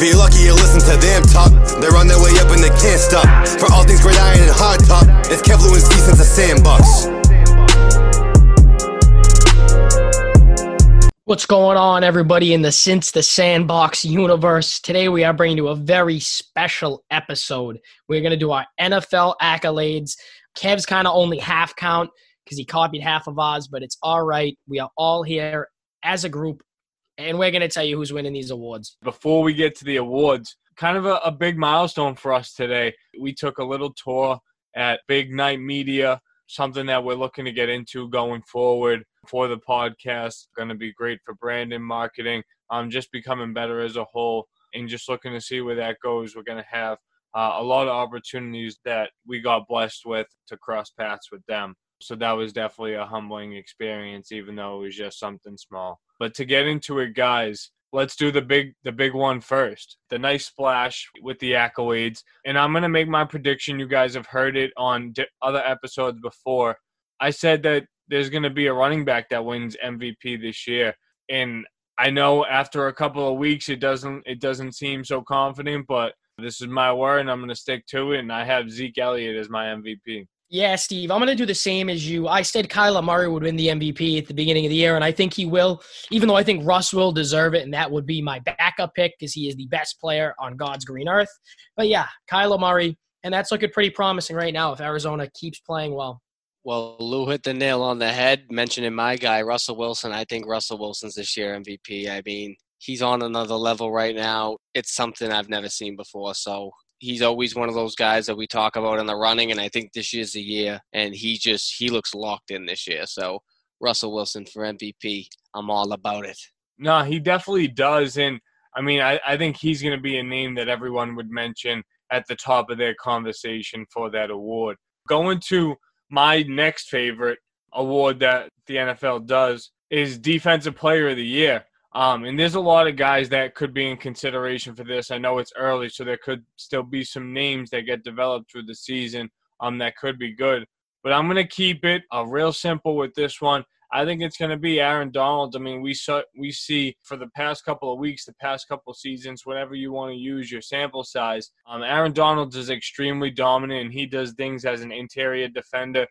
If you're lucky, you listen to them talk. They're on their way up and they can't stop. For all things gridiron and hard top, it's Kev Lewin's Since the Sandbox. What's going on, everybody, in the Since the Sandbox universe? Today we are bringing you a very special episode. We're going to do our NFL accolades. Kev's kind of only half count because he copied half of ours, but it's all right. We are all here as a group, and we're going to tell you who's winning these awards. Before we get to the awards, kind of a big milestone for us today. We took a little tour at Big Night Media, something that we're looking to get into going forward for the podcast. Going to be great for branding, marketing, just becoming better as a whole, and just looking to see where that goes. We're going to have a lot of opportunities that we got blessed with to cross paths with them. So that was definitely a humbling experience, even though it was just something small. But to get into it, guys, let's do the big one first. The nice splash with the accolades. And I'm going to make my prediction. You guys have heard it on other episodes before. I said that there's going to be a running back that wins MVP this year. And I know after a couple of weeks, it doesn't seem so confident, but this is my word and I'm going to stick to it. And I have Zeke Elliott as my MVP. Yeah, Steve, I'm going to do the same as you. I said Kyler Murray would win the MVP at the beginning of the year, and I think he will, even though I think Russ will deserve it, and that would be my backup pick because he is the best player on God's green earth. But yeah, Kyler Murray, and that's looking pretty promising right now if Arizona keeps playing well. Well, Lou hit the nail on the head mentioning my guy, Russell Wilson. I think Russell Wilson's this year MVP. I mean, he's on another level right now. It's something I've never seen before, so he's always one of those guys that we talk about in the running, and I think this year's the year, and he looks locked in this year. So Russell Wilson for MVP, I'm all about it. No, he definitely does, and I mean, I think he's going to be a name that everyone would mention at the top of their conversation for that award. Going to my next favorite award that the NFL does is Defensive Player of the Year. And there's a lot of guys that could be in consideration for this. I know it's early, so there could still be some names that get developed through the season that could be good. But I'm going to keep it real simple with this one. I think it's going to be Aaron Donald. I mean, we see for the past couple of weeks, the past couple of seasons, whenever you want to use your sample size, Aaron Donald is extremely dominant, and he does things as an interior defender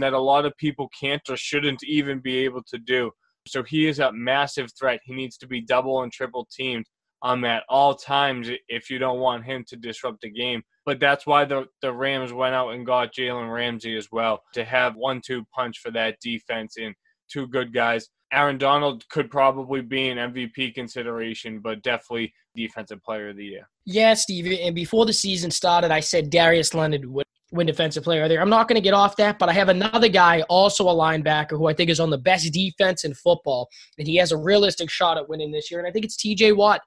that a lot of people can't or shouldn't even be able to do. So he is a massive threat. He needs to be double and triple teamed at all times if you don't want him to disrupt the game. But that's why the Rams went out and got Jalen Ramsey as well, to have 1-2 punch for that defense in two good guys. Aaron Donald could probably be an MVP consideration, but definitely Defensive Player of the Year. Yeah, Steve, and before the season started, I said Darius Leonard would win Defensive Player of the Year. I'm not going to get off that, but I have another guy, also a linebacker, who I think is on the best defense in football, and he has a realistic shot at winning this year, and I think it's TJ Watt.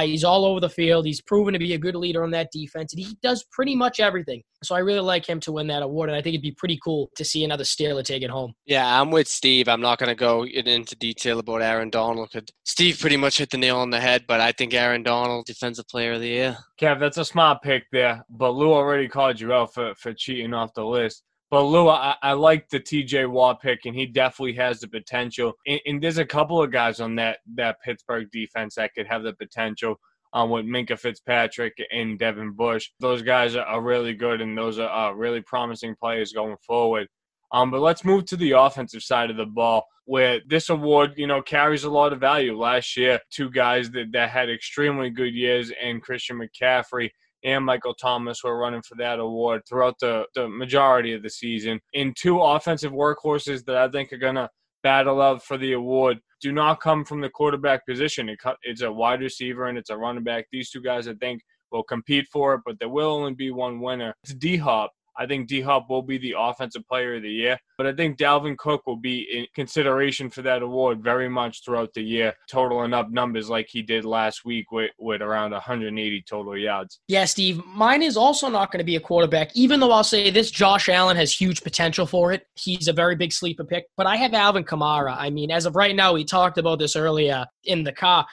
He's all over the field. He's proven to be a good leader on that defense, and he does pretty much everything. So I really like him to win that award, and I think it'd be pretty cool to see another Steeler take it home. Yeah, I'm with Steve. I'm not going to go into detail about Aaron Donald. Steve pretty much hit the nail on the head, but I think Aaron Donald, Defensive Player of the Year. Kev, that's a smart pick there, but Lou already called you out for cheating off the list. But Lou, I like the TJ Watt pick, and he definitely has the potential. And there's a couple of guys on that Pittsburgh defense that could have the potential with Minkah Fitzpatrick and Devin Bush. Those guys are really good, and those are really promising players going forward. But let's move to the offensive side of the ball, where this award, carries a lot of value. Last year, two guys that had extremely good years, and Christian McCaffrey and Michael Thomas were running for that award throughout the majority of the season. And two offensive workhorses that I think are going to battle out for the award do not come from the quarterback position. It's a wide receiver and it's a running back. These two guys, I think, will compete for it, but there will only be one winner. It's D Hop. I think D Hop will be the Offensive Player of the Year, but I think Dalvin Cook will be in consideration for that award very much throughout the year, totaling up numbers like he did last week with around 180 total yards. Yeah, Steve, mine is also not going to be a quarterback, even though I'll say this, Josh Allen has huge potential for it. He's a very big sleeper pick, but I have Alvin Kamara. I mean, as of right now, we talked about this earlier in the car,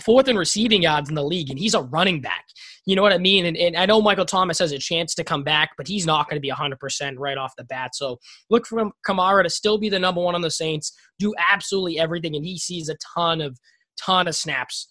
fourth in receiving yards in the league, and he's a running back. You know what I mean? And I know Michael Thomas has a chance to come back, but he's not going to be 100% right off the bat. So look for him, Kamara, to still be the number one on the Saints, do absolutely everything, and he sees a ton of snaps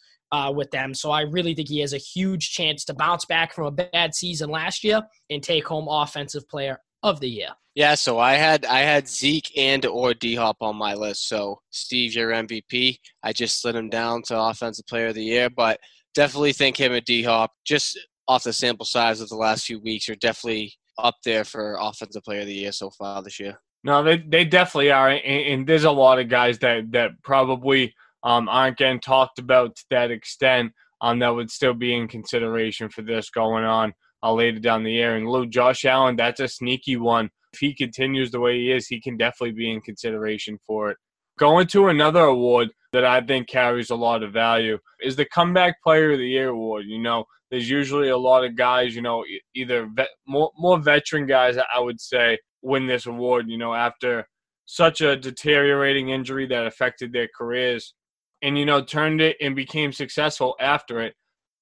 with them. So I really think he has a huge chance to bounce back from a bad season last year and take home Offensive Player of the Year. Yeah, so I had Zeke and or D Hop on my list. So Steve, your MVP, I just slid him down to Offensive Player of the Year, but definitely think him and D Hop, just off the sample size of the last few weeks, are definitely up there for Offensive Player of the Year so far this year. No, they definitely are, and there's a lot of guys that probably aren't getting talked about to that extent that would still be in consideration for this going on later down the year. And Lou, Josh Allen, that's a sneaky one. If he continues the way he is, he can definitely be in consideration for it. Going to another award that I think carries a lot of value is the Comeback Player of the Year award. You know, there's usually a lot of guys, you know, either more veteran guys, I would say, win this award, you know, after such a deteriorating injury that affected their careers and, you know, turned it and became successful after it.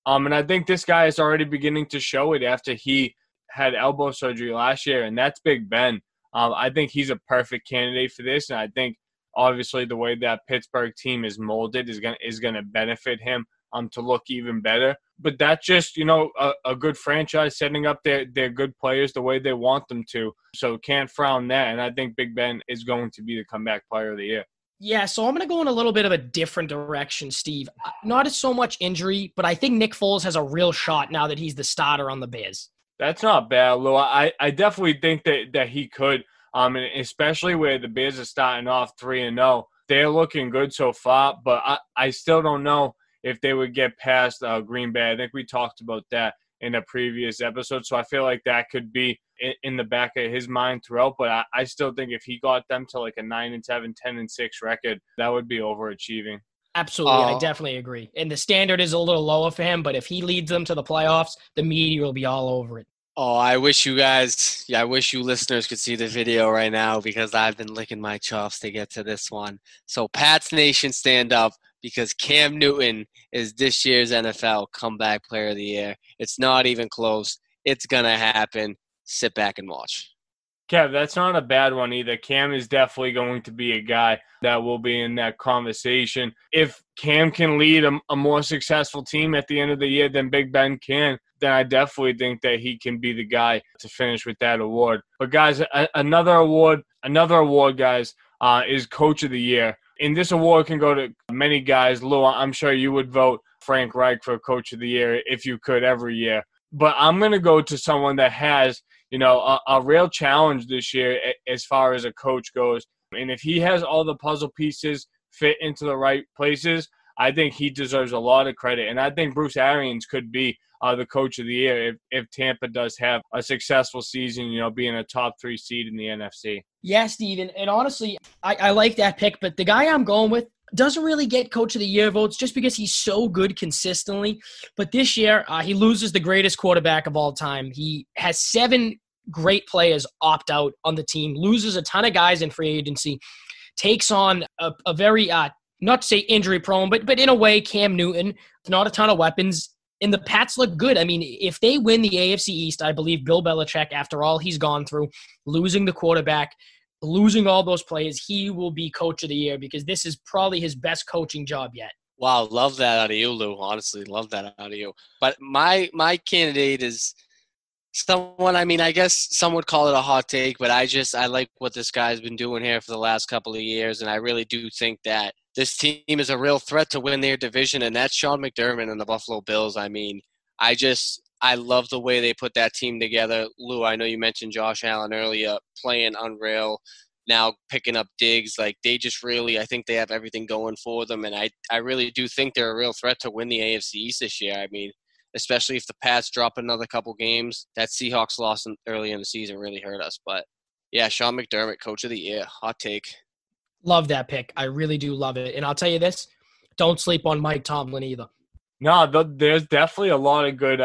And I think this guy is already beginning to show it after he had elbow surgery last year, and that's Big Ben. I think he's a perfect candidate for this, and I think obviously the way that Pittsburgh team is molded is gonna benefit him to look even better. But that's just, you know, a good franchise setting up their good players the way they want them to. So can't frown that. And I think Big Ben is going to be the Comeback Player of the Year. Yeah, so I'm going to go in a little bit of a different direction, Steve. Not so much injury, but I think Nick Foles has a real shot now that he's the starter on the Bears. That's not bad, Lou. I definitely think that he could, and especially where the Bears are starting off 3-0. They're looking good so far, but I still don't know if they would get past Green Bay. I think we talked about that in a previous episode. So I feel like that could be in the back of his mind throughout. But I still think if he got them to like a 9-7, 10-6 record, that would be overachieving. Absolutely. I definitely agree. And the standard is a little lower for him. But if he leads them to the playoffs, the media will be all over it. Oh, I wish you listeners could see the video right now because I've been licking my chops to get to this one. So Pats Nation, stand up, because Cam Newton is this year's NFL Comeback Player of the Year. It's not even close. It's going to happen. Sit back and watch. Kev, that's not a bad one either. Cam is definitely going to be a guy that will be in that conversation. If Cam can lead a more successful team at the end of the year than Big Ben can, then I definitely think that he can be the guy to finish with that award. But, guys, another award, guys, is Coach of the Year. And this award can go to many guys. Lou, I'm sure you would vote Frank Reich for Coach of the Year if you could every year. But I'm going to go to someone that has, you know, a real challenge this year as far as a coach goes. And if he has all the puzzle pieces fit into the right places, I think he deserves a lot of credit. And I think Bruce Arians could be the Coach of the Year if Tampa does have a successful season, you know, being a top 3 seed in the NFC. Yeah, Steve. And honestly, I like that pick, but the guy I'm going with doesn't really get Coach of the Year votes just because he's so good consistently. But this year, he loses the greatest quarterback of all time. He has 7 great players opt out on the team, loses a ton of guys in free agency, takes on a very not to say injury prone, but in a way, Cam Newton, not a ton of weapons. And the Pats look good. I mean, if they win the AFC East, I believe Bill Belichick, after all he's gone through, losing the quarterback, losing all those players, he will be Coach of the Year because this is probably his best coaching job yet. Wow, love that out of you, Lou. Honestly, love that out of you. But my candidate is someone, I mean, I guess some would call it a hot take, but I like what this guy's been doing here for the last couple of years, and I really do think that this team is a real threat to win their division, and that's Sean McDermott and the Buffalo Bills. I mean, I love the way they put that team together. Lou, I know you mentioned Josh Allen earlier, playing unreal, now picking up Diggs. Like, they just really, I think they have everything going for them, and I really do think they're a real threat to win the AFC East this year. I mean, especially if the Pats drop another couple games. That Seahawks loss early in the season really hurt us. But, yeah, Sean McDermott, Coach of the Year, hot take. Love that pick. I really do love it. And I'll tell you this, don't sleep on Mike Tomlin either. No, there's definitely a lot of good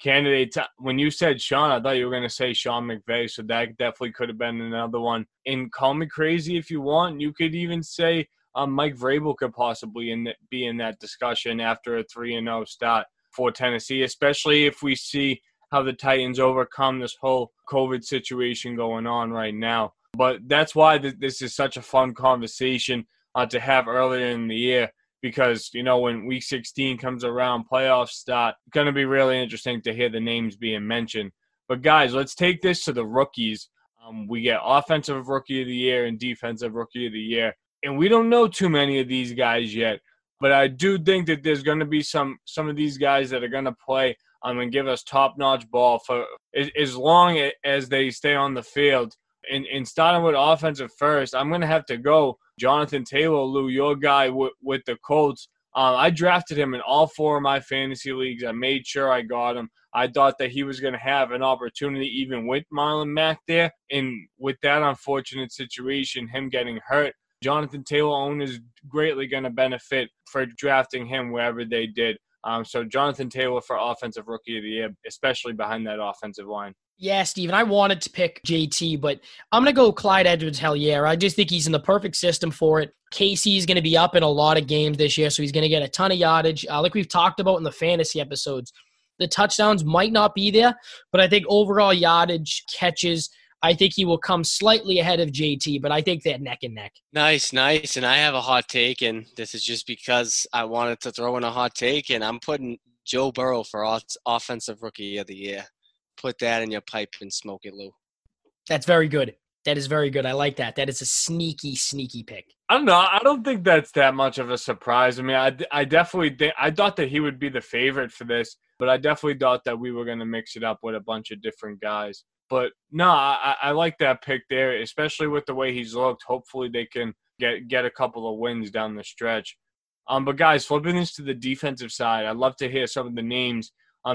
candidates. When you said Sean, I thought you were going to say Sean McVay, so that definitely could have been another one. And call me crazy if you want. You could even say Mike Vrabel could possibly be in that discussion after a 3-0 start for Tennessee, especially if we see how the Titans overcome this whole COVID situation going on right now. But that's why this is such a fun conversation to have earlier in the year because, you know, when Week 16 comes around, playoffs start, it's going to be really interesting to hear the names being mentioned. But, guys, let's take this to the rookies. We get Offensive Rookie of the Year and Defensive Rookie of the Year. And we don't know too many of these guys yet. But I do think that there's going to be some of these guys that are going to play and give us top-notch ball for as long as they stay on the field. And starting with offensive first, I'm going to have to go Jonathan Taylor, Lou, your guy with the Colts. I drafted him in all four of my fantasy leagues. I made sure I got him. I thought that he was going to have an opportunity even with Marlon Mack there. And with that unfortunate situation, him getting hurt, Jonathan Taylor owners greatly going to benefit for drafting him wherever they did. So Jonathan Taylor for Offensive Rookie of the Year, especially behind that offensive line. Yeah, Steven, I wanted to pick JT, but I'm going to go Clyde Edwards-Helaire. I just think he's in the perfect system for it. KC's going to be up in a lot of games this year, so he's going to get a ton of yardage. Like we've talked about in the fantasy episodes, the touchdowns might not be there, but I think overall yardage, catches, I think he will come slightly ahead of JT, but I think they're neck and neck. Nice. And I have a hot take, and this is just because I wanted to throw in a hot take, and I'm putting Joe Burrow for Offensive Rookie of the Year. Put that in your pipe and smoke it, Lou. That's very good. That is very good. I like that. That is a sneaky, sneaky pick. I don't know. I don't think that's that much of a surprise. I mean, I definitely think, I thought that he would be the favorite for this, but I definitely thought that we were going to mix it up with a bunch of different guys. But no, I like that pick there, especially with the way he's looked. Hopefully they can get a couple of wins down the stretch. But guys, flipping this to the defensive side, I'd love to hear some of the names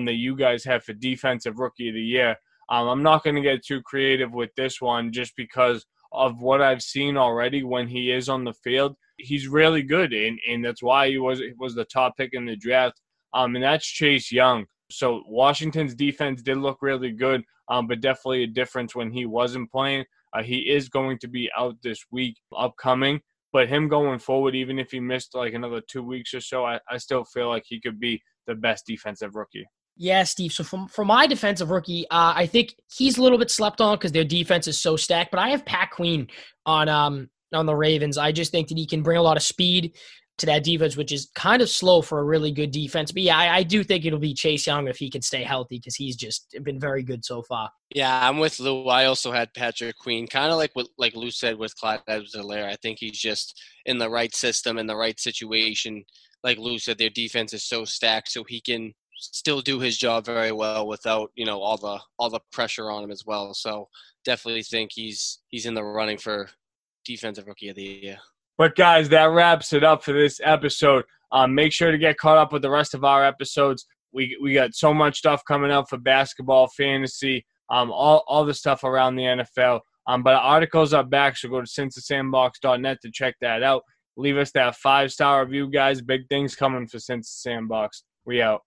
that you guys have for Defensive Rookie of the Year. I'm not going to get too creative with this one just because of what I've seen already when he is on the field. He's really good, and that's why he was the top pick in the draft, and that's Chase Young. So Washington's defense did look really good, but definitely a difference when he wasn't playing. He is going to be out this week upcoming, but him going forward, even if he missed like another 2 weeks or so, I still feel like he could be the best defensive rookie. Yeah, Steve. So for my defensive rookie, I think he's a little bit slept on because their defense is so stacked. But I have Pat Queen on the Ravens. I just think that he can bring a lot of speed to that defense, which is kind of slow for a really good defense. But yeah, I do think it'll be Chase Young if he can stay healthy because he's just been very good so far. Yeah, I'm with Lou. I also had Patrick Queen, kind of like what Lou said with Clyde Edwards-Helaire. I think he's just in the right system, in the right situation. Like Lou said, their defense is so stacked, so he can still do his job very well without, you know, all the pressure on him as well. So definitely think he's in the running for Defensive Rookie of the Year. But guys, that wraps it up for this episode. Make sure to get caught up with the rest of our episodes. We got so much stuff coming up for basketball, fantasy, all the stuff around the NFL. But our articles are back, so go to since the sandbox.net to check that out. Leave us that 5-star review, guys. Big things coming for Since the Sandbox. We out.